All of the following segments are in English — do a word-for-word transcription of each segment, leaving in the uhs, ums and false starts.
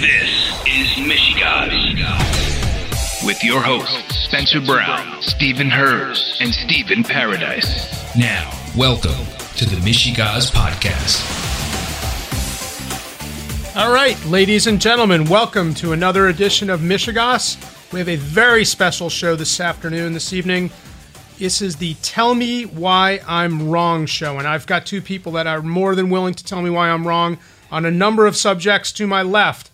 This is Michigan with your hosts, Spencer Brown, Stephen Herz, and Stephen Paradise. Now, welcome to the Michigaz Podcast. All right, ladies and gentlemen, welcome to another edition of Michigaz. We have a very special show this afternoon, this evening. This is the Tell Me Why I'm Wrong show, and I've got two people that are more than willing to tell me why I'm wrong on a number of subjects. To my left,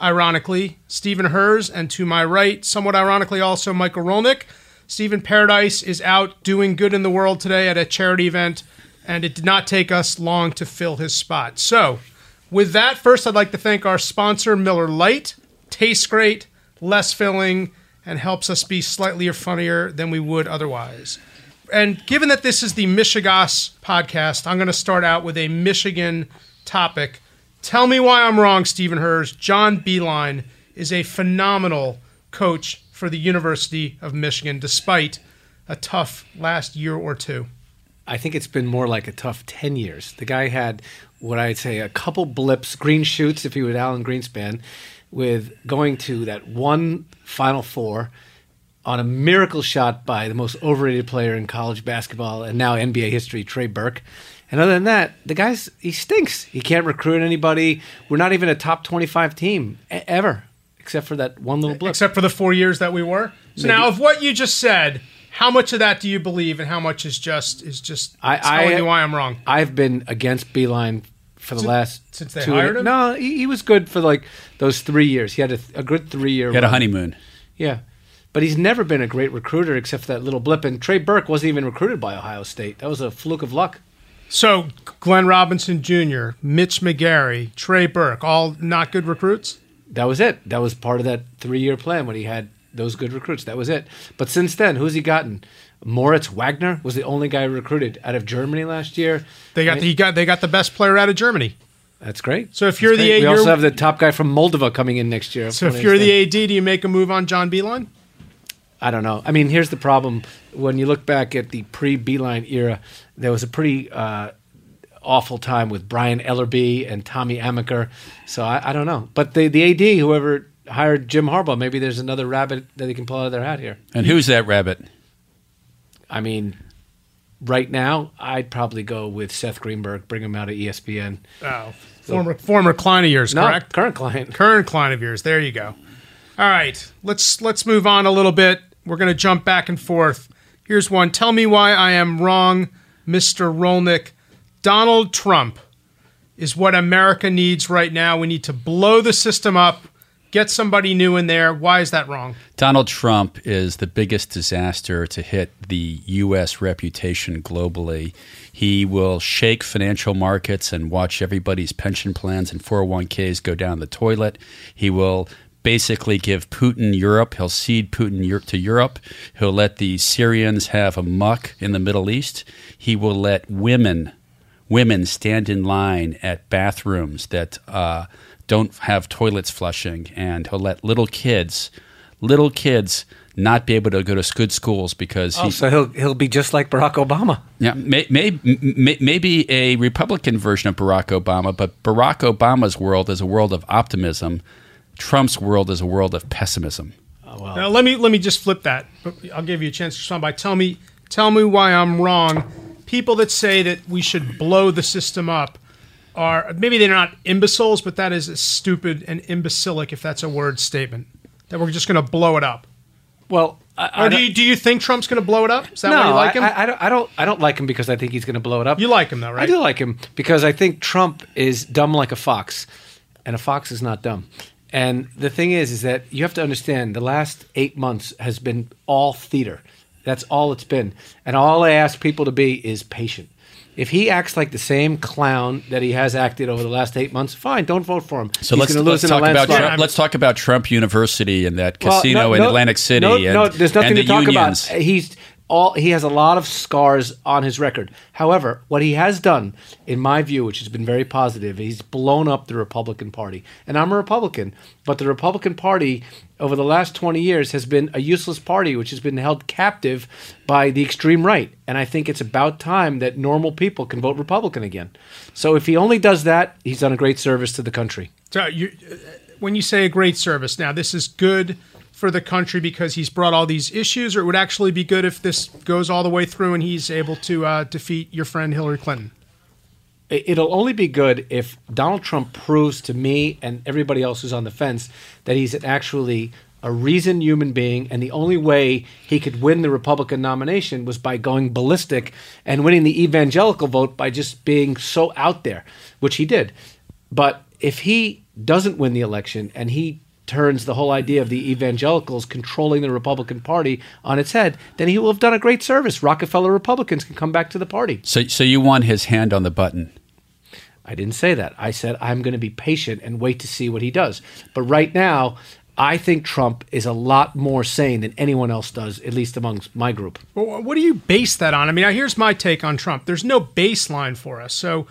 ironically, Stephen Herz, and to my right, somewhat ironically also, Michael Rolnick. Stephen Paradise is out doing good in the world today at a charity event, and it did not take us long to fill his spot. So, with that, first I'd like to thank our sponsor, Miller Lite. Tastes great, less filling, and helps us be slightly funnier than we would otherwise. And given that this is the Michigaz podcast, I'm going to start out with a Michigan topic. Tell me why I'm wrong, Stephen Herz. John Beilein is a phenomenal coach for the University of Michigan, despite a tough last year or two. I think it's been more like a tough ten years. The guy had, what I'd say, a couple blips, green shoots, if he would Alan Greenspan, with going to that one Final Four on a miracle shot by the most overrated player in college basketball and now N B A history, Trey Burke. And other than that, the guy's, he stinks. He can't recruit anybody. We're not even a top twenty-five team ever, except for that one little blip. Except for the four years that we were. So Maybe. Now, of what you just said, how much of that do you believe and how much is just is just I, telling I, you why I'm wrong? I've been against Beilein for the since, last since they two hired him. No, he, he was good for like those three years. He had a, a good three-year. He had run. a honeymoon. Yeah. But he's never been a great recruiter except for that little blip. And Trey Burke wasn't even recruited by Ohio State. That was a fluke of luck. So, Glenn Robinson Junior, Mitch McGary, Trey Burke, all not good recruits? That was it. That was part of that three-year plan when he had those good recruits. That was it. But since then, who's he gotten? Moritz Wagner was the only guy recruited out of Germany last year. They got, I mean, he got, they got the best player out of Germany. That's great. So if that's you're great. the A D, we also have the top guy from Moldova coming in next year. So if you're the A D, do you make a move on John Beilein? I don't know. I mean, here's the problem. When you look back at the pre-Beilein era, there was a pretty uh, awful time with Brian Ellerbe and Tommy Amaker. So I, I don't know. But the, the A D, whoever hired Jim Harbaugh, maybe there's another rabbit that they can pull out of their hat here. And who's that rabbit? I mean, right now, I'd probably go with Seth Greenberg, bring him out of E S P N. Oh, so, former, former client of yours, correct? No, current client. Current client of yours. There you go. All right, let's let's move on a little bit. We're going to jump back and forth. Here's one. Tell me why I am wrong, Mister Rolnick. Donald Trump is what America needs right now. We need to blow the system up, get somebody new in there. Why is that wrong? Donald Trump is the biggest disaster to hit the U S reputation globally. He will shake financial markets and watch everybody's pension plans and four oh one k's go down the toilet. He will basically give Putin Europe. He'll cede Putin to Europe. He'll let the Syrians have a muck in the Middle East. He will let women women stand in line at bathrooms that uh, don't have toilets flushing. And he'll let little kids, little kids not be able to go to good schools because he, oh, so he'll, he'll be just like Barack Obama. Yeah, may, may, may, maybe a Republican version of Barack Obama, but Barack Obama's world is a world of optimism. Trump's world is a world of pessimism. Oh, wow. Now let me let me just flip that. I'll give you a chance to respond by tell me tell me why I'm wrong. People that say that we should blow the system up are maybe they're not imbeciles, but that is a stupid and imbecilic, if that's a word statement, that we're just going to blow it up. Well, I, I or do you, do you think Trump's going to blow it up? Is that no, why you like him? I, I, I don't. I don't. I don't like him because I think he's going to blow it up. You like him though, right? I do like him because I think Trump is dumb like a fox, and a fox is not dumb. And the thing is, is that you have to understand the last eight months has been all theater. That's all it's been. And all I ask people to be is patient. If he acts like the same clown that he has acted over the last eight months, fine, don't vote for him. So let's, let's, talk about Trump, let's talk about Trump University and that casino well, no, no, in Atlantic City. No, and, no, there's nothing and to the talk unions. about. He's all he has a lot of scars on his record. However, what he has done, in my view, which has been very positive, he's blown up the Republican Party. And I'm a Republican, but the Republican Party over the last twenty years has been a useless party, which has been held captive by the extreme right. And I think it's about time that normal people can vote Republican again. So if he only does that, he's done a great service to the country. So you, when you say a great service, now this is good for the country because he's brought all these issues, or it would actually be good if this goes all the way through and he's able to uh, defeat your friend Hillary Clinton? It'll only be good if Donald Trump proves to me and everybody else who's on the fence that he's actually a reasoned human being, and the only way he could win the Republican nomination was by going ballistic and winning the evangelical vote by just being so out there, which he did. But if he doesn't win the election and he turns the whole idea of the evangelicals controlling the Republican Party on its head, then he will have done a great service. Rockefeller Republicans can come back to the party. So, so you want his hand on the button? I didn't say that. I said I'm going to be patient and wait to see what he does. But right now, I think Trump is a lot more sane than anyone else does, at least amongst my group. Well, what do you base that on? I mean, here's my take on Trump. There's no baseline for us. So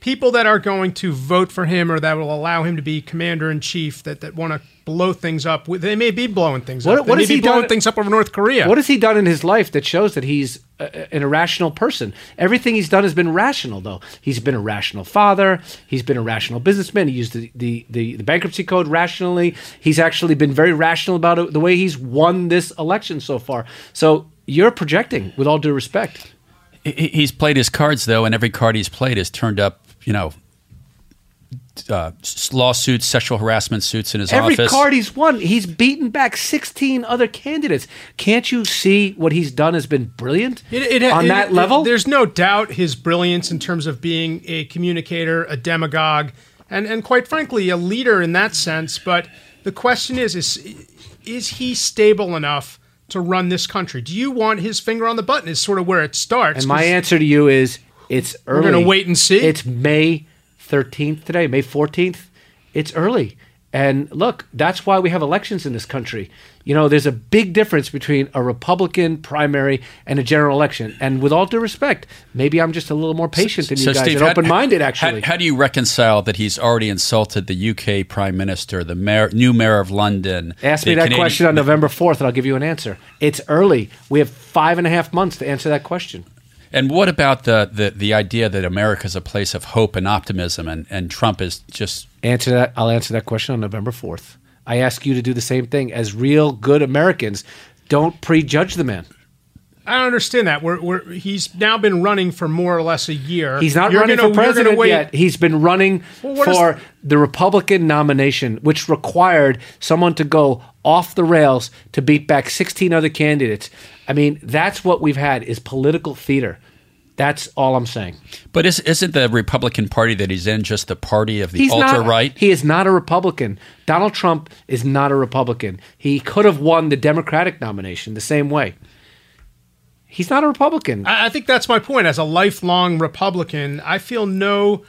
people that are going to vote for him or that will allow him to be commander-in-chief, that, that want to blow things up, they may be blowing things what, up. They what may has be he blowing done, things up over North Korea. What has he done in his life that shows that he's a, an irrational person? Everything he's done has been rational, though. He's been a rational father. He's been a rational businessman. He used the, the, the, the bankruptcy code rationally. He's actually been very rational about it, the way he's won this election so far. So you're projecting, with all due respect. He, he's played his cards, though, and every card he's played has turned up, you know, uh, lawsuits, sexual harassment suits in his Every office. Every card he's won, he's beaten back sixteen other candidates. Can't you see what he's done has been brilliant it, it, on it, that it, level? It, there's no doubt his brilliance in terms of being a communicator, a demagogue, and, and quite frankly, a leader in that sense. But the question is, is, is he stable enough to run this country? Do you want his finger on the button is sort of where it starts. And my answer to you is, it's early. We're going to wait and see. It's May thirteenth today, May fourteenth. It's early. And look, that's why we have elections in this country. You know, there's a big difference between a Republican primary and a general election. And with all due respect, maybe I'm just a little more patient so, than you so guys Steve, and open-minded, actually. How, how do you reconcile that he's already insulted the U K prime minister, the mayor, new mayor of London? Ask me that Canadian- question on November fourth, and I'll give you an answer. It's early. We have five and a half months to answer that question. And what about the, the, the idea that America is a place of hope and optimism, and, and Trump is just... Answer that. I'll answer that question on November fourth. I ask you to do the same thing. As real good Americans, don't prejudge the man. I don't understand that. We're, we're, he's now been running for more or less a year. He's not you're running gonna, for president yet. He's been running well, for th- the Republican nomination, which required someone to go off the rails to beat back sixteen other candidates. I mean, that's what we've had is political theater. That's all I'm saying. But is, isn't the Republican Party that he's in just the party of the ultra-right? He is not a Republican. Donald Trump is not a Republican. He could have won the Democratic nomination the same way. He's not a Republican. I, I think that's my point. As a lifelong Republican, I feel no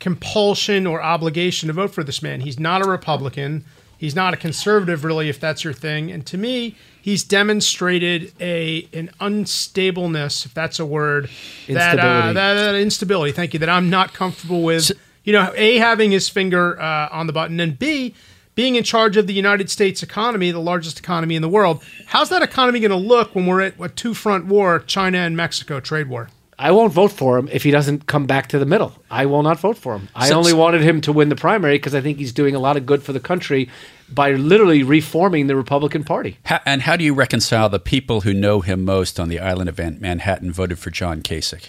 compulsion or obligation to vote for this man. He's not a Republican. He's not a conservative, really, if that's your thing. And to me, he's demonstrated a an unstableness, if that's a word, instability. That, uh, that, that instability. Thank you. That I'm not comfortable with. So, you know, A, having his finger uh, on the button, and B, being in charge of the United States economy, the largest economy in the world. How's that economy going to look when we're at a two-front war, China and Mexico trade war? I won't vote for him if he doesn't come back to the middle. I will not vote for him. I so, only wanted him to win the primary because I think he's doing a lot of good for the country by literally reforming the Republican Party. How, and how do you reconcile the people who know him most on the island of Manhattan voted for John Kasich?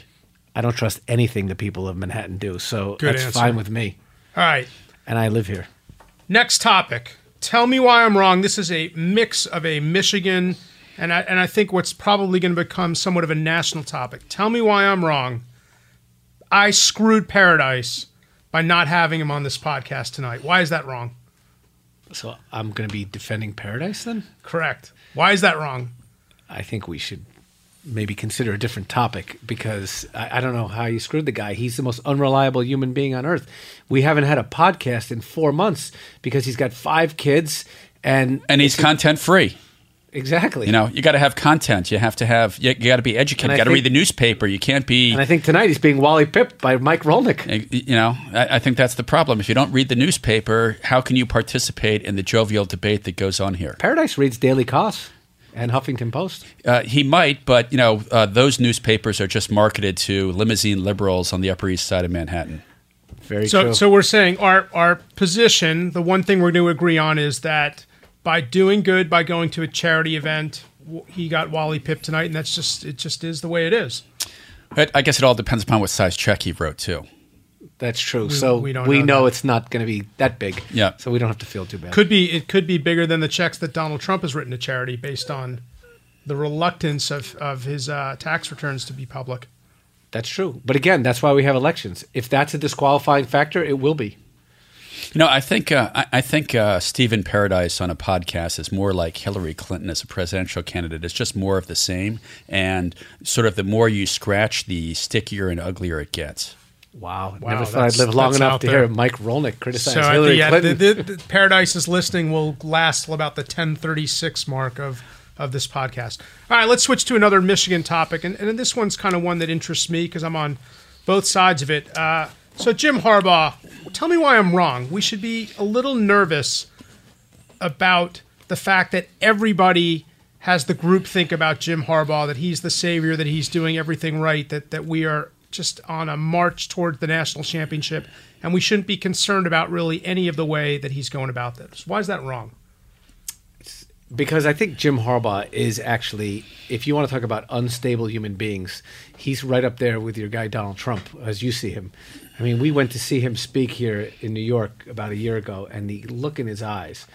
I don't trust anything the people of Manhattan do, so good that's answer. Fine with me. All right. And I live here. Next topic. Tell me why I'm wrong. This is a mix of a Michigan... And I, and I think what's probably going to become somewhat of a national topic. Tell me why I'm wrong. I screwed Paradise by not having him on this podcast tonight. Why is that wrong? So I'm going to be defending Paradise then? Correct. Why is that wrong? I think we should maybe consider a different topic because I, I don't know how you screwed the guy. He's the most unreliable human being on earth. We haven't had a podcast in four months because he's got five kids. And, and he's content free. Exactly. You know, you got to have content. You have to have, you, you got to be educated. You got to read the newspaper. You can't be. And I think tonight he's being Wally Pipp by Mike Rolnick. You know, I, I think that's the problem. If you don't read the newspaper, how can you participate in the jovial debate that goes on here? Paradise reads Daily Kos and Huffington Post. Uh, he might, but, you know, uh, those newspapers are just marketed to limousine liberals on the Upper East Side of Manhattan. Very so, true. So we're saying our, our position, the one thing we're going to agree on is that by doing good, by going to a charity event, he got Wally Pipp tonight, and that's just it. Just is the way it is. But I guess it all depends upon what size check he wrote too. That's true. We, so we, don't we know, know it's not going to be that big. Yeah. So we don't have to feel too bad. Could be. It could be bigger than the checks that Donald Trump has written to charity, based on the reluctance of of his uh, tax returns to be public. That's true. But again, that's why we have elections. If that's a disqualifying factor, it will be. You know, I think uh, I, I think uh, Stephen Paradise on a podcast is more like Hillary Clinton as a presidential candidate. It's just more of the same, and sort of the more you scratch, the stickier and uglier it gets. Wow! wow Never thought I'd live long enough to there. hear Mike Rolnick criticize so Hillary the, Clinton. The, the, the Paradise's listing will last till about the ten thirty-six mark of of this podcast. All right, let's switch to another Michigan topic, and and this one's kind of one that interests me because I'm on both sides of it. Uh, So, Jim Harbaugh, tell me why I'm wrong. We should be a little nervous about the fact that everybody has the groupthink about Jim Harbaugh, that he's the savior, that he's doing everything right, that, that we are just on a march towards the national championship, and we shouldn't be concerned about really any of the way that he's going about this. Why is that wrong? It's because I think Jim Harbaugh is actually, if you want to talk about unstable human beings, he's right up there with your guy Donald Trump as you see him. I mean, we went to see him speak here in New York about a year ago, and the look in his eyes,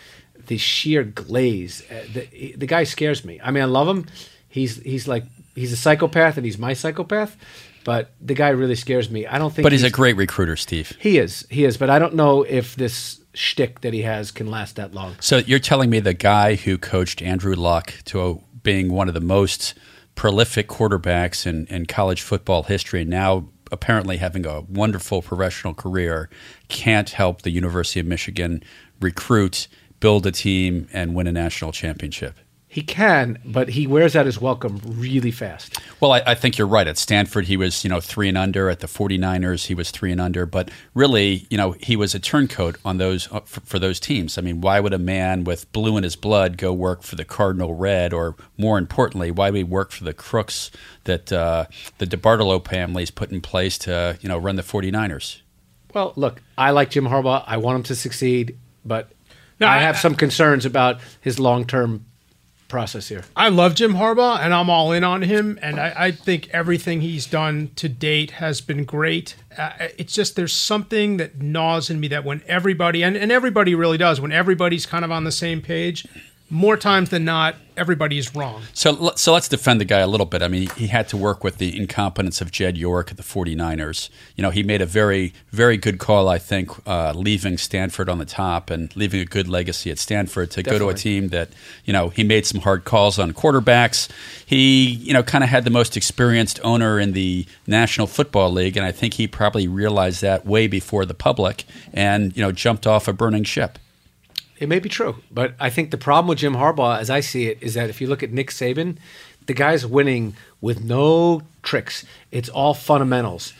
the sheer glaze. Uh, the, the guy scares me. I mean, I love him. He's he's like he's a psychopath, and he's my psychopath. But the guy really scares me. I don't think. But he's, he's a great recruiter, Steve. He is. He is. But I don't know if this shtick that he has can last that long. So you're telling me the guy who coached Andrew Luck to being one of the most prolific quarterbacks in, in college football history now, apparently having a wonderful professional career, can't help the University of Michigan recruit, build a team, and win a national championship? He can, but he wears out his welcome really fast. Well, I, I think you're right. At Stanford, he was, you know, three and under. At the forty-niners, he was three and under. But really, you know, he was a turncoat on those uh, for, for those teams. I mean, why would a man with blue in his blood go work for the Cardinal Red? Or more importantly, why would he work for the crooks that uh, the DiBartolo family's put in place to, you know, run the forty-niners? Well, look, I like Jim Harbaugh. I want him to succeed, but no, I, I have I, some concerns about his long-term process here. I love Jim Harbaugh, and I'm all in on him, and I, I think everything he's done to date has been great. Uh, it's just there's something that gnaws in me that when everybody, and, and everybody really does, when everybody's kind of on the same page, more times than not, everybody's wrong. So, so let's defend the guy a little bit. I mean, he had to work with the incompetence of Jed York at the forty-niners. You know, he made a very, very good call, I think, uh, leaving Stanford on the top and leaving a good legacy at Stanford to Definitely. go to a team that, you know, he made some hard calls on quarterbacks. He, you know, kind of had the most experienced owner in the National Football League, and I think he probably realized that way before the public and, you know, jumped off a burning ship. It may be true, but I think the problem with Jim Harbaugh, as I see it, is that if you look at Nick Saban, the guy's winning with no tricks. It's all fundamentals.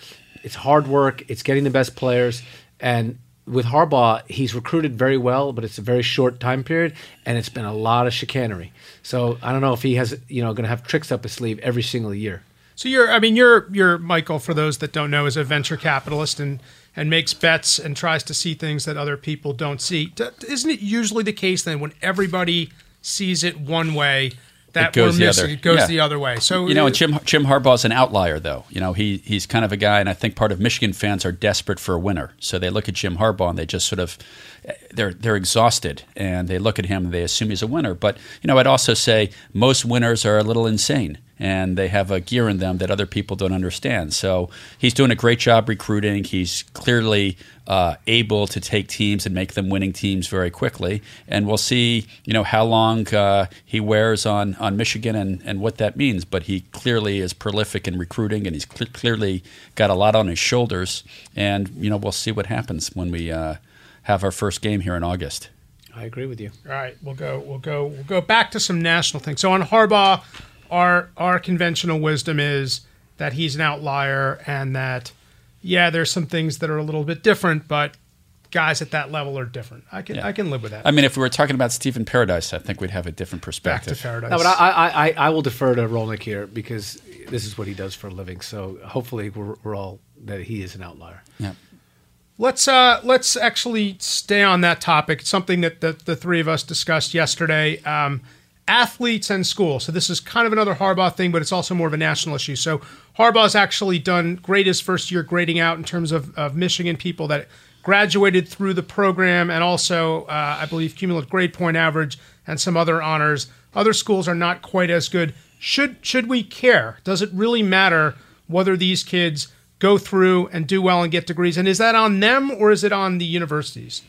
It's hard work. It's getting the best players. And with Harbaugh, he's recruited very well, but it's a very short time period, and it's been a lot of chicanery. So I don't know if he has, you know, going to have tricks up his sleeve every single year. So you're, I mean, you're, you're Michael, for those that don't know, is a venture capitalist and and makes bets and tries to see things that other people don't see. Isn't it usually the case then when everybody sees it one way that we're missing, it goes yeah. the other way? So you know, and Jim Jim Harbaugh's an outlier though. You know, he he's kind of a guy, and I think part of Michigan fans are desperate for a winner. So they look at Jim Harbaugh and they just sort of they're they're exhausted, and they look at him and they assume he's a winner. But you know, I'd also say most winners are a little insane, and they have a gear in them that other people don't understand. So he's doing a great job recruiting. He's clearly uh, able to take teams and make them winning teams very quickly. And we'll see, you know, how long uh, he wears on, on Michigan and, and what that means. But he clearly is prolific in recruiting, and he's cl- clearly got a lot on his shoulders. And, you know, we'll see what happens when we uh, have our first game here in August. I agree with you. All right, we'll go. We'll go. We'll go back to some national things. So on Harbaugh, our our conventional wisdom is that he's an outlier and that yeah, there's some things that are a little bit different, but guys at that level are different. I can yeah. I can live with that. I mean, if we were talking about Stephen Paradise, I think we'd have a different perspective. Back to Paradise. No, but I I I will defer to Rolnick here because this is what he does for a living. So hopefully we're we're all that he is an outlier. Yeah. Let's uh, let's actually stay on that topic. It's something that the, the three of us discussed yesterday: um, athletes and school. So this is kind of another Harbaugh thing, but it's also more of a national issue. So Harbaugh's actually done great his first year grading out in terms of, of Michigan people that graduated through the program, and also uh, I believe cumulative grade point average and some other honors. Other schools are not quite as good. Should should we care? Does it really matter whether these kids go through and do well and get degrees? And is that on them or is it on the universities?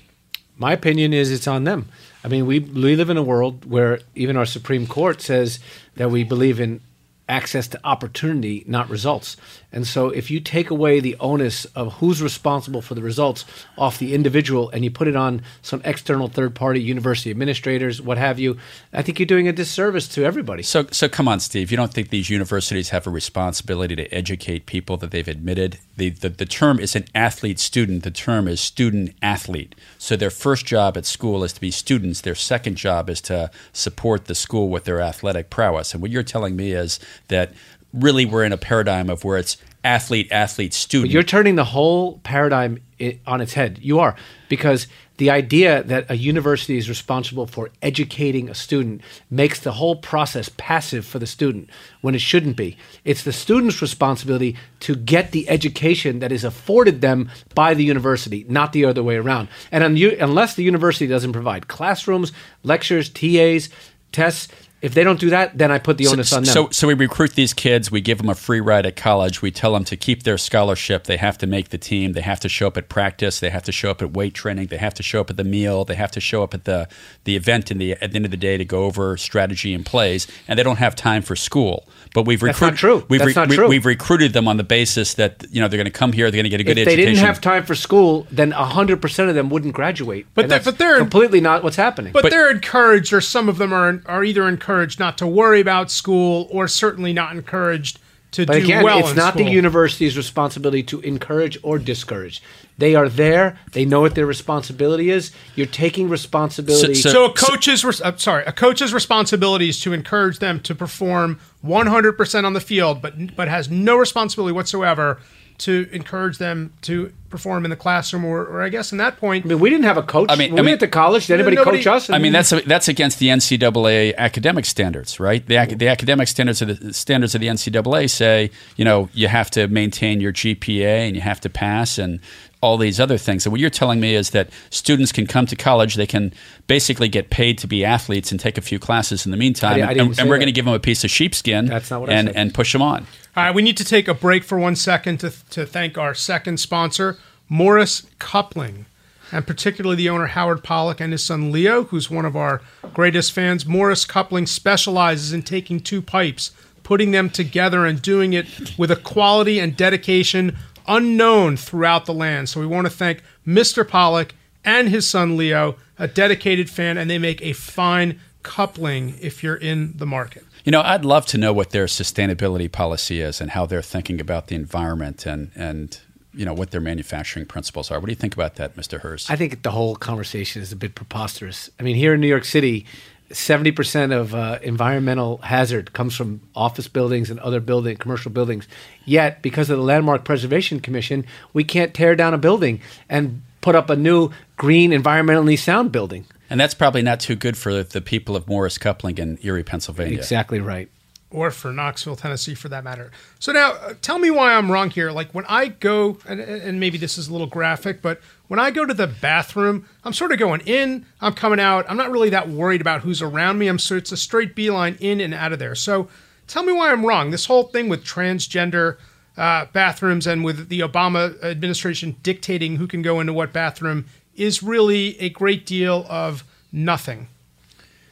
My opinion is it's on them. I mean, we, we live in a world where even our Supreme Court says that we believe in access to opportunity, not results. And so if you take away the onus of who's responsible for the results off the individual and you put it on some external third party, university administrators, what have you, I think you're doing a disservice to everybody. So so come on, Steve. You don't think these universities have a responsibility to educate people that they've admitted? The the, the term is an athlete student. The term is student-athlete. So their first job at school is to be students. Their second job is to support the school with their athletic prowess. And what you're telling me is that really we're in a paradigm of where it's athlete, athlete, student. But you're turning the whole paradigm on its head. You are. Because the idea that a university is responsible for educating a student makes the whole process passive for the student when it shouldn't be. It's the student's responsibility to get the education that is afforded them by the university, not the other way around. And un- unless the university doesn't provide classrooms, lectures, T As, tests, if they don't do that, then I put the onus so, on them. So, so we recruit these kids. We give them a free ride at college. We tell them to keep their scholarship. They have to make the team. They have to show up at practice. They have to show up at weight training. They have to show up at the meal. They have to show up at the, the event in the, at the end of the day to go over strategy and plays. And they don't have time for school. But we've recruited. That's not true. We've, That's re- not true. We, we've recruited them on the basis that you know they're going to come here. They're going to get a good if education. If they didn't have time for school, then one hundred percent of them wouldn't graduate. But, that, but they're completely not what's happening. But, but they're encouraged, or some of them are are either encouraged not to worry about school, or certainly not encouraged to but do again, well in school. It's not the university's responsibility to encourage or discourage. They are there. They know what their responsibility is. You're taking responsibility. So, so, so a coach's so, I'm sorry, a coach's responsibility is to encourage them to perform one hundred percent on the field, but but has no responsibility whatsoever to encourage them to perform in the classroom, or, or I guess in that point, I mean, we didn't have a coach. I mean, when I mean, we went to college, did anybody nobody, coach us? I mean, that's a, that's against the N C double A academic standards, right? The, ac- the academic standards of the standards of the N C double A say, you know, you have to maintain your G P A and you have to pass and all these other things. And what you're telling me is that students can come to college, they can basically get paid to be athletes and take a few classes in the meantime, I, I and, and we're going to give them a piece of sheepskin That's not what and, I said. and push them on. All right, we need to take a break for one second to, to thank our second sponsor, Morris Coupling, and particularly the owner, Howard Pollock, and his son, Leo, who's one of our greatest fans. Morris Coupling specializes in taking two pipes, putting them together, and doing it with a quality and dedication unknown throughout the land. So we want to thank Mister Pollock and his son Leo, a dedicated fan, and they make a fine coupling if you're in the market. You know, I'd love to know what their sustainability policy is and how they're thinking about the environment and and you know what their manufacturing principles are. What do you think about that, Mister Herz? I think the whole conversation is a bit preposterous. I mean, here in New York City, seventy percent of uh, environmental hazard comes from office buildings and other building, commercial buildings. Yet, because of the Landmark Preservation Commission, we can't tear down a building and put up a new green, environmentally sound building. And that's probably not too good for the people of Morris Coupling in Erie, Pennsylvania. Exactly right. Or for Knoxville, Tennessee, for that matter. So now, uh, tell me why I'm wrong here. Like, when I go, and, and maybe this is a little graphic, but when I go to the bathroom, I'm sort of going in, I'm coming out, I'm not really that worried about who's around me. I'm so it's a straight beeline in and out of there. So tell me why I'm wrong. This whole thing with transgender uh, bathrooms and with the Obama administration dictating who can go into what bathroom is really a great deal of nothing.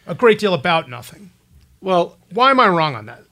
A great deal about nothing. Well, why am I wrong on that?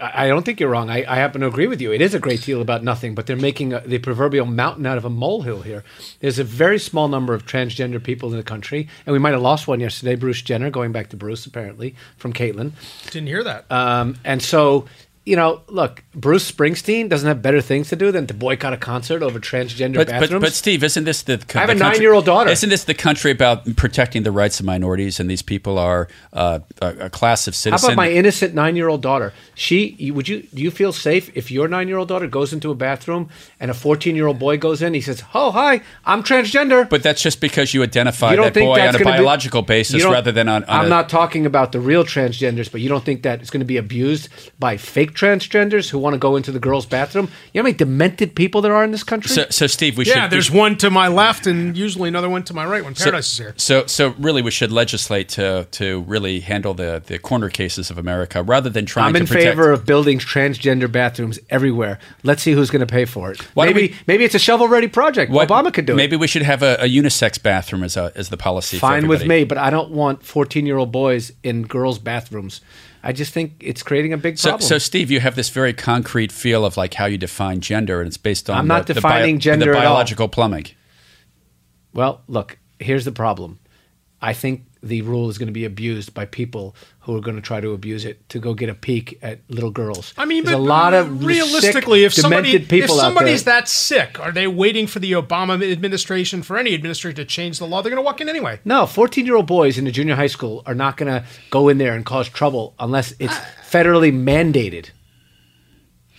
I don't think you're wrong. I, I happen to agree with you. It is a great deal about nothing, but they're making a, the proverbial mountain out of a molehill here. There's a very small number of transgender people in the country, and we might have lost one yesterday, Bruce Jenner, going back to Bruce, apparently, from Caitlyn. Didn't hear that. Um, and so, you know, look, Bruce Springsteen doesn't have better things to do than to boycott a concert over transgender but, bathrooms. But, but, Steve, isn't this the, the I have a nine-year-old daughter. Isn't this the country about protecting the rights of minorities, and these people are uh, a, a class of citizens? How about my innocent nine-year-old daughter? She, would you, do you feel safe if your nine-year-old daughter goes into a bathroom and a fourteen-year-old boy goes in? He says, "Oh, hi, I'm transgender." But that's just because you identify you that boy on a biological be, basis rather than on. on I'm a, not talking about the real transgenders, but you don't think that it's going to be abused by fake transgenders who want to go into the girls' bathroom? You know how many demented people there are in this country? So, so Steve, we yeah, should... Yeah, there's we, one to my left and usually another one to my right when Paradise so, is here. So so really we should legislate to to really handle the, the corner cases of America rather than trying to protect... I'm in favor of building transgender bathrooms everywhere. Let's see who's going to pay for it. Why maybe we, maybe it's a shovel-ready project. What, Obama could do maybe it. Maybe we should have a, a unisex bathroom as, a, as the policy. Fine for with me, but I don't want fourteen-year-old boys in girls' bathrooms. I just think it's creating a big problem. So, so, Steve, you have this very concrete feel of like how you define gender, and it's based on I'm not the, defining the, bio, gender the biological at all. plumbing. Well, look, here's the problem. I think the rule is going to be abused by people who are going to try to abuse it to go get a peek at little girls. I mean, there's but a lot of realistically, sick, if somebody, if somebody's that sick, are they waiting for the Obama administration, for any administration to change the law? They're going to walk in anyway. No, fourteen-year-old boys in a junior high school are not going to go in there and cause trouble unless it's uh, federally mandated.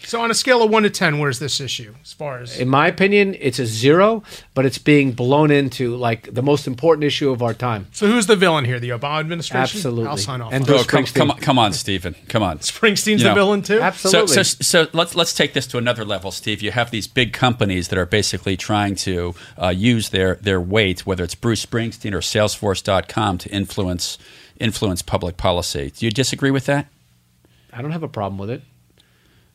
So on a scale of one to ten, where's this issue as far as... In my opinion, it's a zero, but it's being blown into like the most important issue of our time. So who's the villain here? The Obama administration? Absolutely. I'll sign off. And on. Oh, come, come, come on, Stephen. Come on. Springsteen's you know, the villain too? Absolutely. So, so, so let's let's take this to another level, Steve. You have these big companies that are basically trying to uh, use their, their weight, whether it's Bruce Springsteen or Salesforce dot com, to influence influence public policy. Do you disagree with that? I don't have a problem with it.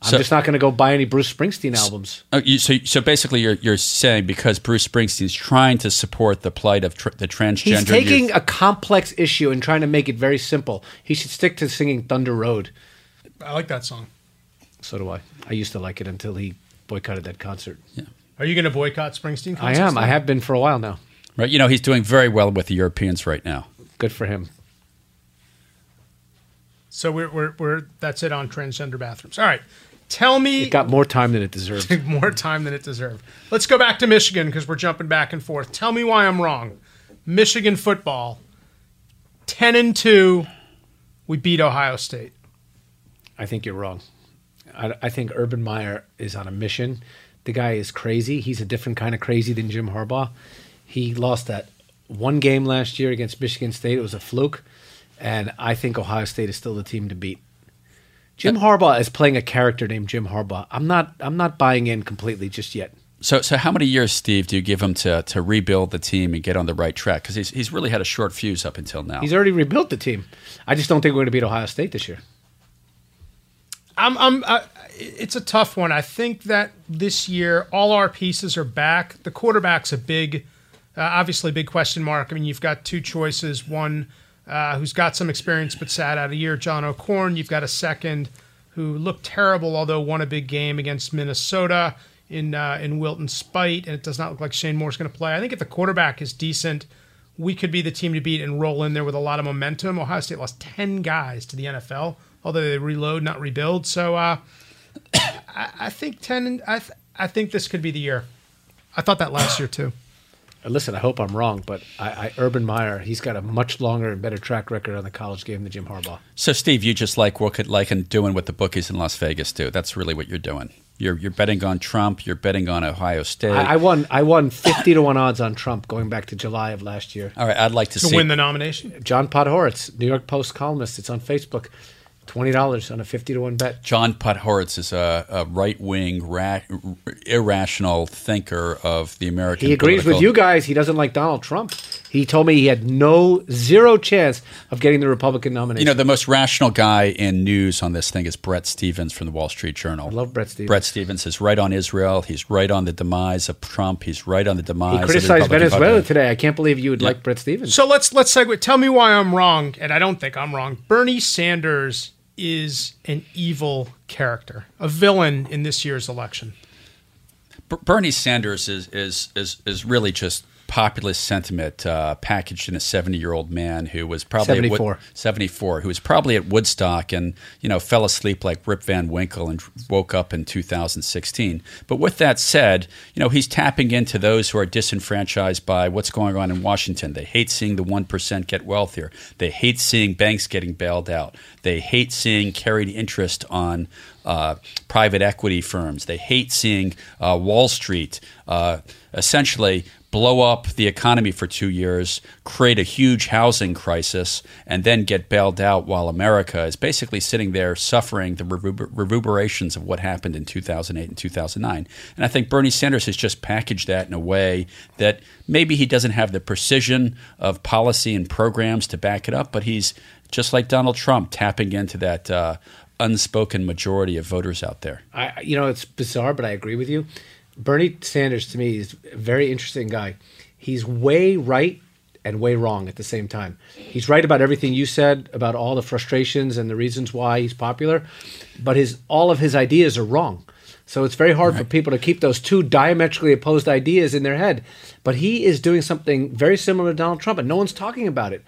I'm so, just not going to go buy any Bruce Springsteen albums. So, so, so basically, you're you're saying because Bruce Springsteen's trying to support the plight of tr- the transgender. He's taking youth. a complex issue and trying to make it very simple. He should stick to singing Thunder Road. I like that song. So do I. I used to like it until he boycotted that concert. Yeah. Are you going to boycott Springsteen concerts? I am. Now? I have been for a while now. Right. You know, he's doing very well with the Europeans right now. Good for him. So we're we're, we're that's it on transgender bathrooms. All right. Tell me... It got more time than it deserved. More time than it deserved. Let's go back to Michigan because we're jumping back and forth. Tell me why I'm wrong. Michigan football, ten and two, we beat Ohio State. I think you're wrong. I, I think Urban Meyer is on a mission. The guy is crazy. He's a different kind of crazy than Jim Harbaugh. He lost that one game last year against Michigan State. It was a fluke. And I think Ohio State is still the team to beat. Jim Harbaugh is playing a character named Jim Harbaugh. I'm not I'm not buying in completely just yet. So so how many years, Steve, do you give him to, to rebuild the team and get on the right track? Because he's, he's really had a short fuse up until now. He's already rebuilt the team. I just don't think we're going to beat Ohio State this year. I'm, I'm, uh, it's a tough one. I think that this year all our pieces are back. The quarterback's a big, uh, obviously big question mark. I mean, you've got two choices, one – Uh, who's got some experience but sat out a year, John O'Korn. You've got a second who looked terrible, although won a big game against Minnesota in uh, in Wilton Spite, and it does not look like Shane Moore's going to play. I think if the quarterback is decent, we could be the team to beat and roll in there with a lot of momentum. Ohio State lost ten guys to the N F L, although they reload, not rebuild. So uh, I, I think ten. I th- I think this could be the year. I thought that last year too. Listen, I hope I'm wrong, but I, I, Urban Meyer, he's got a much longer and better track record on the college game than Jim Harbaugh. So, Steve, you just like work at like and doing what the bookies in Las Vegas do. That's really what you're doing. You're you're betting on Trump. You're betting on Ohio State. I, I won. I won fifty to one odds on Trump going back to July of last year. All right, I'd like to, to see win the nomination. John Podhoretz, New York Post columnist. It's on Facebook. twenty dollars on a fifty to one bet. John Podhoretz is a, a right-wing, ra- irrational thinker of the American He agrees political... with you guys. He doesn't like Donald Trump. He told me he had no, zero chance of getting the Republican nomination. You know, the most rational guy in news on this thing is Bret Stephens from the Wall Street Journal. I love Bret Stephens. Bret Stephens is right on Israel. He's right on the demise of Trump. He's right on the demise of the Republican Party. He criticized Venezuela today. I can't believe you would yeah. like Bret Stephens. So let's, let's segue. Tell me why I'm wrong, and I don't think I'm wrong. Bernie Sanders... is an evil character, a villain in this year's election? Bernie Sanders is is is, is really just populist sentiment uh, packaged in a seventy-year-old man who was probably seventy-four. At Wood- seventy-four, who was probably at Woodstock and, you know, fell asleep like Rip Van Winkle and woke up in two thousand sixteen. But with that said, you know, he's tapping into those who are disenfranchised by what's going on in Washington. They hate seeing the one percent get wealthier. They hate seeing banks getting bailed out. They hate seeing carried interest on Uh, private equity firms. They hate seeing uh, Wall Street uh, essentially blow up the economy for two years, create a huge housing crisis, and then get bailed out while America is basically sitting there suffering the rever- reverberations of what happened in two thousand eight and two thousand nine. And I think Bernie Sanders has just packaged that in a way that maybe he doesn't have the precision of policy and programs to back it up, but he's just like Donald Trump tapping into that uh, unspoken majority of voters out there. I, you know, it's bizarre, but I agree with you. Bernie Sanders, to me, is a very interesting guy. He's way right and way wrong at the same time. He's right about everything you said, about all the frustrations and the reasons why he's popular, but his all of his ideas are wrong. So it's very hard right. for people to keep those two diametrically opposed ideas in their head. But he is doing something very similar to Donald Trump, and no one's talking about it.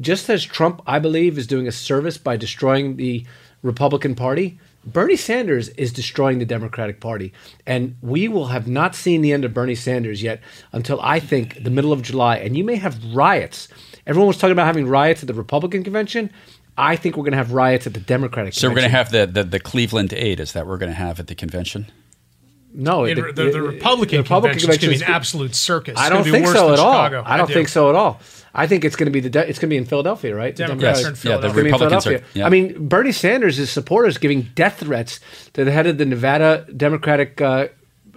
Just as Trump, I believe, is doing a service by destroying the Republican Party, Bernie Sanders is destroying the Democratic Party. And we will have not seen the end of Bernie Sanders yet until, I think, the middle of July. And you may have riots. Everyone was talking about having riots at the Republican convention. I think we're going to have riots at the Democratic convention. So we're going to have the, the, the Cleveland aid. Is that what we're going to have at the convention? No. The, the, the, the Republican, the Republican convention is going to be an absolute circus. I don't think so at all. I don't think so at all. I think it's going to be the de- it's going to be in Philadelphia, right? Democrats are in Philadelphia. Yeah, the Republicans are, yeah. I mean, Bernie Sanders' supporters giving death threats to the head of the Nevada Democratic uh,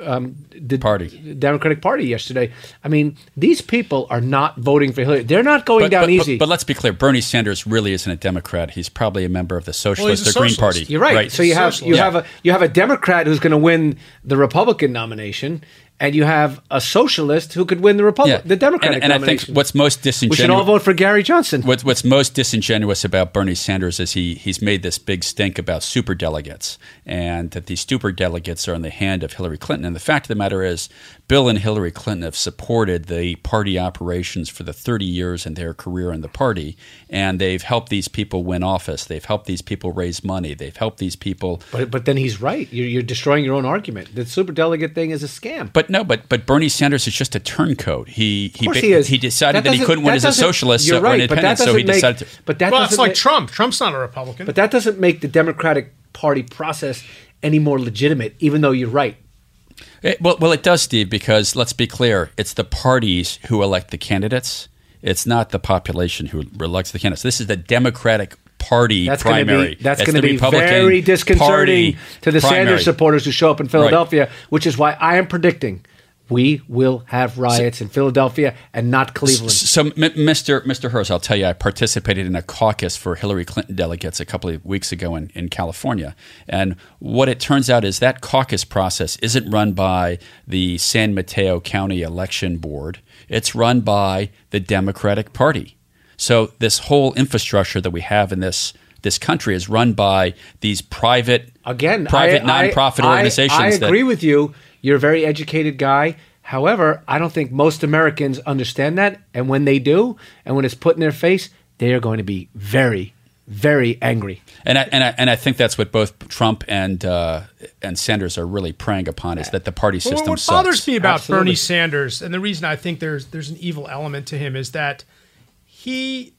um, the Party Democratic Party yesterday. I mean, these people are not voting for Hillary. They're not going but, down but, easy. But, but let's be clear: Bernie Sanders really isn't a Democrat. He's probably a member of the Socialist well, or Green Party. You're right. right. So you have you yeah. have a you have a Democrat who's going to win the Republican nomination. And you have a socialist who could win the Republic, yeah. the Democratic and, and nomination. And I think what's most disingenuous... We should all vote for Gary Johnson. What's, what's most disingenuous about Bernie Sanders is he he's made this big stink about superdelegates and that these superdelegates are in the hand of Hillary Clinton. And the fact of the matter is, Bill and Hillary Clinton have supported the party operations for the thirty years in their career in the party, and they've helped these people win office. They've helped these people raise money. They've helped these people... But, but then he's right. You're, you're destroying your own argument. The superdelegate thing is a scam. But No, but but Bernie Sanders is just a turncoat. He he, he, is. he decided that, that he couldn't win as a socialist or right, an independent, so he make, decided to. But that well, it's like make, Trump. Trump's not a Republican. But that doesn't make the Democratic Party process any more legitimate, even though you're right. It, well, well, it does, Steve, because let's be clear. It's the parties who elect the candidates. It's not the population who elects the candidates. This is the Democratic Party that's primary. Gonna be, that's, that's going to be very disconcerting to the primary. Sanders supporters who show up in Philadelphia, right. which is why I am predicting we will have riots so, in Philadelphia and not Cleveland. So, so Mister Mister Herz, I'll tell you, I participated in a caucus for Hillary Clinton delegates a couple of weeks ago in, in California. And what it turns out is that caucus process isn't run by the San Mateo County Election Board. It's run by the Democratic Party. So this whole infrastructure that we have in this this country is run by these private, Again, private I, nonprofit I, organizations. I, I agree that, with you. You're a very educated guy. However, I don't think most Americans understand that. And when they do, and when it's put in their face, they are going to be very, very angry. And I and I, and I think that's what both Trump and uh, and Sanders are really preying upon is that the party system well, what sucks. What bothers me about Absolutely. Bernie Sanders, and the reason I think there's there's an evil element to him is that he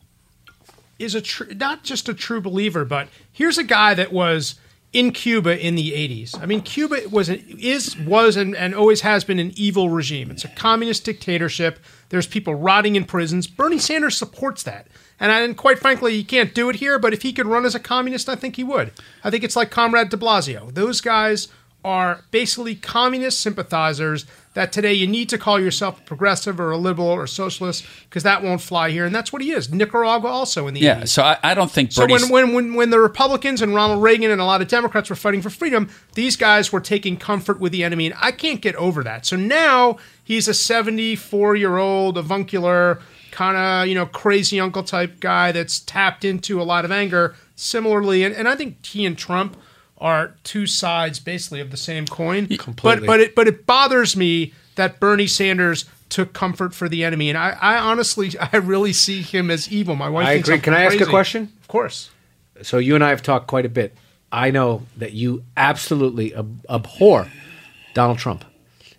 is a tr- not just a true believer, but here's a guy that was in Cuba in the eighties. I mean, Cuba was an, is was and, and always has been an evil regime. It's a communist dictatorship. There's people rotting in prisons. Bernie Sanders supports that. And, I, and quite frankly, he can't do it here, but if he could run as a communist, I think he would. I think it's like Comrade de Blasio. Those guys are basically communist sympathizers that today you need to call yourself a progressive or a liberal or a socialist because that won't fly here. And that's what he is. Nicaragua also in the yeah, eighties. Yeah, so I, I don't think Bernie's... So when, when, when the Republicans and Ronald Reagan and a lot of Democrats were fighting for freedom, these guys were taking comfort with the enemy, and I can't get over that. So now he's a seventy-four-year-old avuncular... kind of, you know, crazy uncle type guy that's tapped into a lot of anger. Similarly, and, and I think he and Trump are two sides basically of the same coin. Completely. But but it but it bothers me that Bernie Sanders took comfort for the enemy, and I, I honestly I really see him as evil. My wife. I thinks agree. I'm Can crazy. I ask a question? Of course. So you and I have talked quite a bit. I know that you absolutely ab- abhor Donald Trump.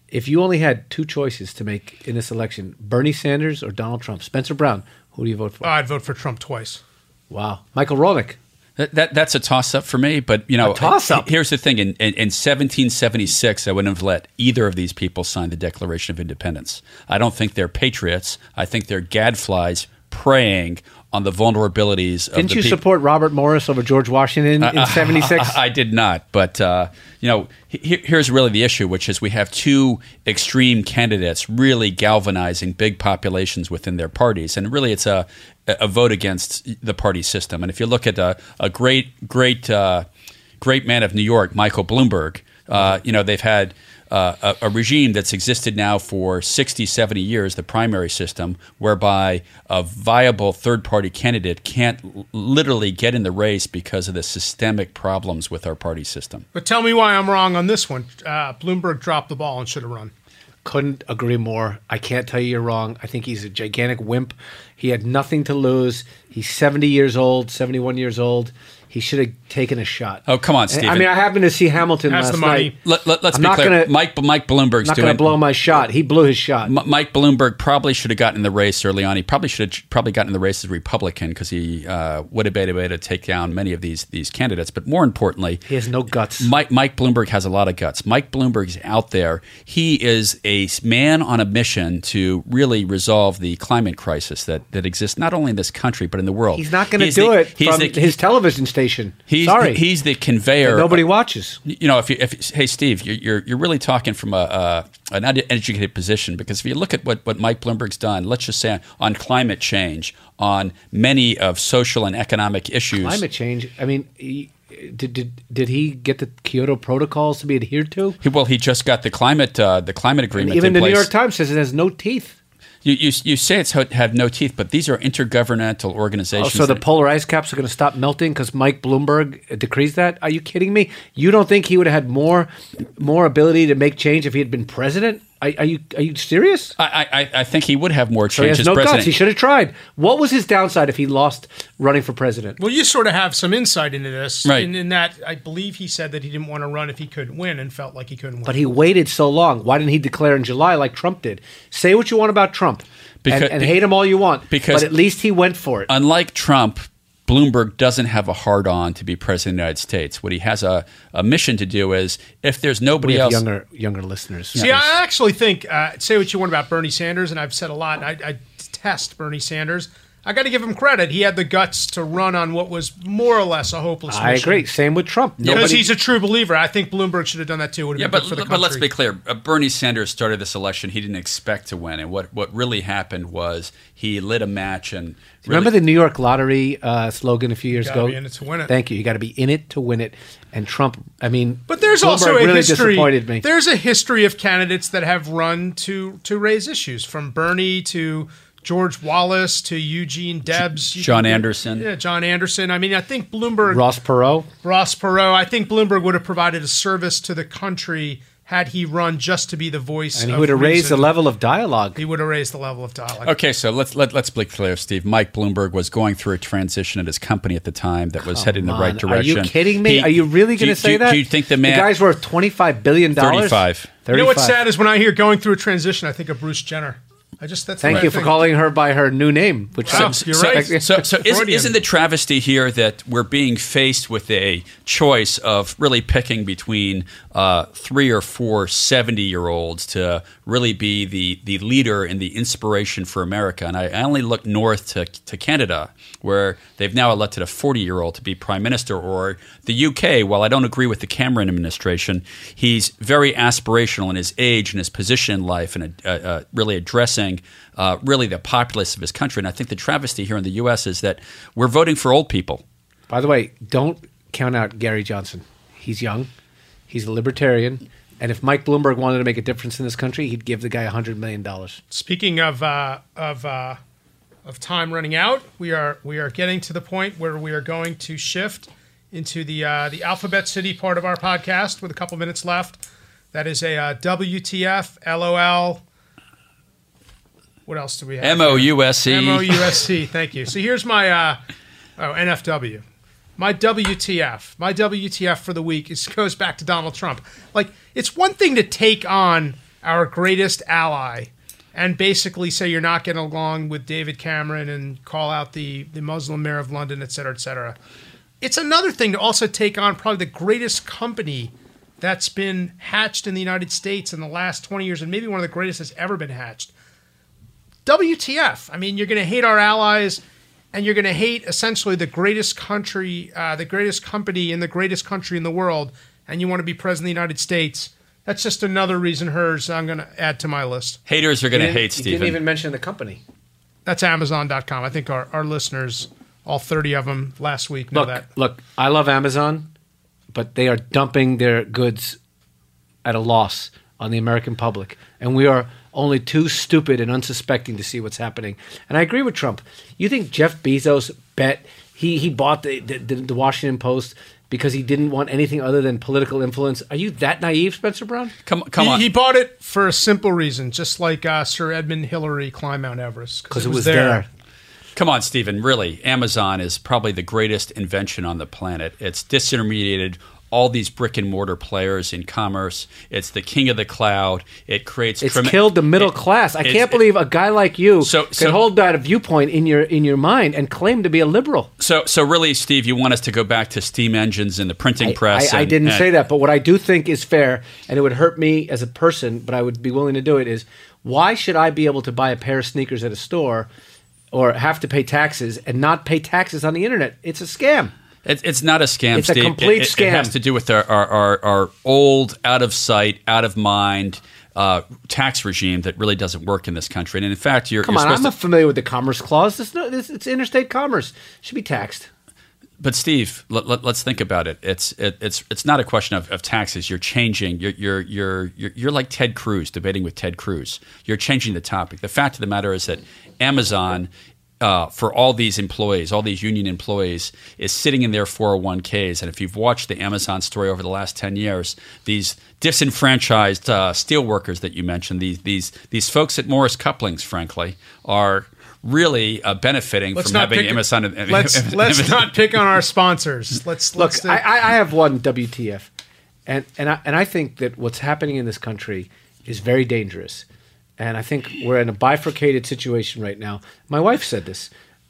If you only had two choices to make in this election, Bernie Sanders or Donald Trump, Spencer Brown, who do you vote for? Oh, I'd vote for Trump twice. Wow. Michael Rolnick. That, that that's a toss-up for me, but you know, a toss-up. Here's the thing: in, in, in seventeen seventy-six, I wouldn't have let either of these people sign the Declaration of Independence. I don't think they're patriots. I think they're gadflies preying on the vulnerabilities of the people. Didn't you support Robert Morris over George Washington in seventy-six? I, I, I did not, but uh, you know, he, here's really the issue, which is we have two extreme candidates really galvanizing big populations within their parties, and really it's a a vote against the party system. And if you look at a, a great, great, uh, great man of New York, Michael Bloomberg, uh, you know, they've had uh, a, a regime that's existed now for sixty, seventy years, the primary system, whereby a viable third-party candidate can't literally get in the race because of the systemic problems with our party system. But tell me why I'm wrong on this one. Uh, Bloomberg dropped the ball and should have run. Couldn't agree more. I can't tell you you're wrong. I think he's a gigantic wimp. He had nothing to lose. He's seventy years old, seventy-one years old. He should have taken a shot. Oh, come on, Stephen. I mean, I happened to see Hamilton That's last the money. night. Let, let, let's I'm be not clear. Gonna, Mike, Mike Bloomberg's not doing it. Not going to blow my shot. He blew his shot. M- Mike Bloomberg probably should have gotten in the race early on. He probably should have probably gotten in the race as a Republican because he uh, would have been able to take down many of these these candidates. But more importantly, he has no guts. Mike, Mike Bloomberg has a lot of guts. Mike Bloomberg's out there. He is a man on a mission to really resolve the climate crisis that, that exists not only in this country but in the world. He's not going to do the, it from the, his television station. He's, Sorry, he's the conveyor. Nobody watches. You know, if you, if hey Steve, you're you're, you're really talking from a uh, an uneducated position, because if you look at what, what Mike Bloomberg's done, let's just say on, on climate change, on many of social and economic issues. Climate change. I mean, he, did did did he get the Kyoto protocols to be adhered to? He, well, he just got the climate uh, the climate agreement. And even in the place. New York Times says it has no teeth. You, you you say it's have no teeth, but these are intergovernmental organizations. Oh, so the polar ice caps are going to stop melting because Mike Bloomberg decrees that? Are you kidding me? You don't think he would have had more more ability to make change if he had been president? Are, are you are you serious? I, I I think he would have more change so he has as no president. Guts. He should have tried. What was his downside if he lost running for president? Well, you sort of have some insight into this, right? In, in that, I believe he said that he didn't want to run if he couldn't win and felt like he couldn't win. But he waited so long. Why didn't he declare in July like Trump did? Say what you want about Trump because, and, and hate him all you want, because but at least he went for it. Unlike Trump, Bloomberg doesn't have a hard-on to be president of the United States. What he has a, a mission to do is, if there's nobody else— younger younger listeners. See, yeah. I actually think, uh, say what you want about Bernie Sanders, and I've said a lot, I, I detest Bernie Sanders. I got to give him credit. He had the guts to run on what was more or less a hopeless mission. I agree. Same with Trump. Nobody, because he's a true believer. I think Bloomberg should have done that too. Would have yeah, been but, good for the country. But let's be clear. Bernie Sanders started this election. He didn't expect to win. And what, what really happened was he lit a match. And really, remember the New York lottery uh, slogan a few years ago? You got to be in it to win it. Thank you. You got to be in it to win it. And Trump, I mean, but there's Bloomberg also a really history, disappointed me. There's a history of candidates that have run to to raise issues, from Bernie to George Wallace to Eugene Debs. John can, Anderson. Yeah, John Anderson. I mean, I think Bloomberg... Ross Perot. Ross Perot. I think Bloomberg would have provided a service to the country had he run just to be the voice and he of would have reason. raised the level of dialogue. He would have raised the level of dialogue. Okay, so let's let, let's be clear, Steve. Mike Bloomberg was going through a transition at his company at the time that was Come headed in the on. right direction. Are you kidding me? He, Are you really going to say do, that? Do you think the man... The guy's worth twenty-five billion dollars? thirty-five. You know what's sad is when I hear going through a transition, I think of Bruce Jenner. I just, that's Thank you for calling her by her new name. Which wow, so, you're so, right. So, so isn't, isn't the travesty here that we're being faced with a choice of really picking between uh, three or four seventy-year-olds to really be the, the leader and the inspiration for America? And I, I only look north to, to Canada, where they've now elected a forty-year-old to be prime minister, or the U K. While I don't agree with the Cameron administration, he's very aspirational in his age and his position in life, and uh, uh, really addressing Uh, really the populace of his country. And I think the travesty here in the U S is that we're voting for old people. By the way, don't count out Gary Johnson. He's young. He's a libertarian. And if Mike Bloomberg wanted to make a difference in this country, he'd give the guy one hundred million dollars. Speaking of uh, of uh, of time running out. We are we are getting to the point where we are going to shift into the uh, the Alphabet City part of our podcast with a couple minutes left. That is a uh, W T F, LOL. What else do we have? M O U S C. M O U S C, thank you. So here's my, uh, oh, N F W. My W T F. My W T F for the week is, goes back to Donald Trump. Like, it's one thing to take on our greatest ally and basically say you're not getting along with David Cameron and call out the, the Muslim mayor of London, et cetera, et cetera. It's another thing to also take on probably the greatest company that's been hatched in the United States in the last twenty years, and maybe one of the greatest that's ever been hatched. W T F. I mean, you're going to hate our allies, and you're going to hate essentially the greatest country, uh, the greatest company in the greatest country in the world, and you want to be president of the United States. That's just another reason hers I'm going to add to my list. Haters are going to hate, Stephen. You didn't even mention the company. That's Amazon dot com. I think our, our listeners, all thirty of them last week, know look, that. Look, I love Amazon, but they are dumping their goods at a loss on the American public, and we are only too stupid and unsuspecting to see what's happening. And I agree with Trump. You think Jeff Bezos bet he, he bought the, the, the Washington Post because he didn't want anything other than political influence? Are you that naive, Spencer Brown? Come, come he, on. He bought it for a simple reason, just like uh, Sir Edmund Hillary climbed Mount Everest. Because it, it was there. there. Come on, Stephen. Really, Amazon is probably the greatest invention on the planet. It's disintermediated all these brick and mortar players in commerce. It's the king of the cloud. It creates. It's trim- killed the middle it, class. I can't believe it, a guy like you so, can so, hold that viewpoint in your in your mind and claim to be a liberal. So, so really, Steve, you want us to go back to steam engines and the printing I, press? I, and, I didn't and, say that, but what I do think is fair, and it would hurt me as a person, but I would be willing to do it. Is why should I be able to buy a pair of sneakers at a store, or have to pay taxes and not pay taxes on the internet? It's a scam. It's it's not a scam. It's Steve. a complete it, it, scam. It has to do with our our, our, our old, out of sight, out of mind uh, tax regime that really doesn't work in this country. And in fact, you're come you're on. I'm not familiar with the Commerce Clause. It's, not, it's, it's interstate commerce. It should be taxed. But Steve, let, let, let's think about it. It's it, it's it's not a question of, of taxes. You're changing. You're, you're you're you're you're like Ted Cruz debating with Ted Cruz. You're changing the topic. The fact of the matter is that Amazon. Uh, for all these employees, all these union employees, is sitting in their four oh one k's. And if you've watched the Amazon story over the last ten years, these disenfranchised uh, steel workers that you mentioned, these these these folks at Morris Couplings, frankly, are really uh, benefiting let's from having pick, Amazon. Let's, Amazon. let's not pick on our sponsors. Let's look. Let's I, I have one W T F, and and I, and I think that what's happening in this country is very dangerous. And I think we're in a bifurcated situation right now. My wife said this.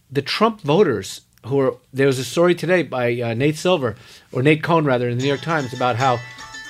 The Trump voters who are – there was a story today by uh, Nate Silver, or Nate Cohn rather, in the New York Times about how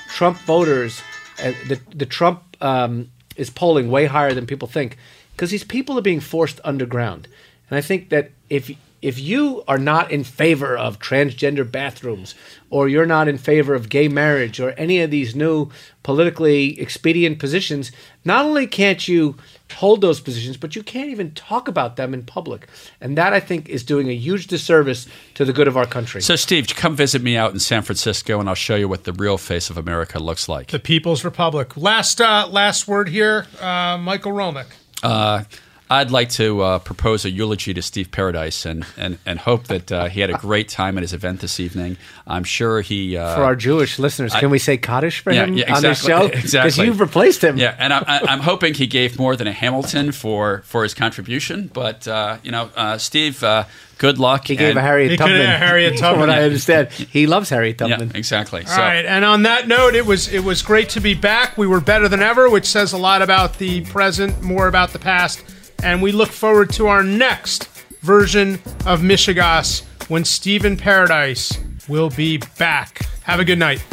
Trump voters uh, – the, the Trump um, is polling way higher than people think because these people are being forced underground. And I think that if if you are not in favor of transgender bathrooms, or you're not in favor of gay marriage, or any of these new politically expedient positions, not only can't you hold those positions, but you can't even talk about them in public. And that, I think, is doing a huge disservice to the good of our country. So, Steve, come visit me out in San Francisco, and I'll show you what the real face of America looks like. The People's Republic. Last, uh, last word here, uh, Michael Rolnick. Uh I'd like to uh, propose a eulogy to Steve Paradise and and, and hope that uh, he had a great time at his event this evening. I'm sure he uh, for our Jewish listeners, I, can we say Kaddish for yeah, him yeah, exactly, on this show? Exactly, because you've replaced him. Yeah, and I, I, I'm hoping he gave more than a Hamilton for, for his contribution. But uh, you know, uh, Steve, uh, good luck. He and, gave a Harriet Tubman. He gave a Harriet Tubman. What I understand, he loves Harriet Tubman. Yeah, exactly. So. All right, and on that note, it was it was great to be back. We were better than ever, which says a lot about the present, more about the past. And we look forward to our next version of Michigas when Stephen Paradise will be back. Have a good night.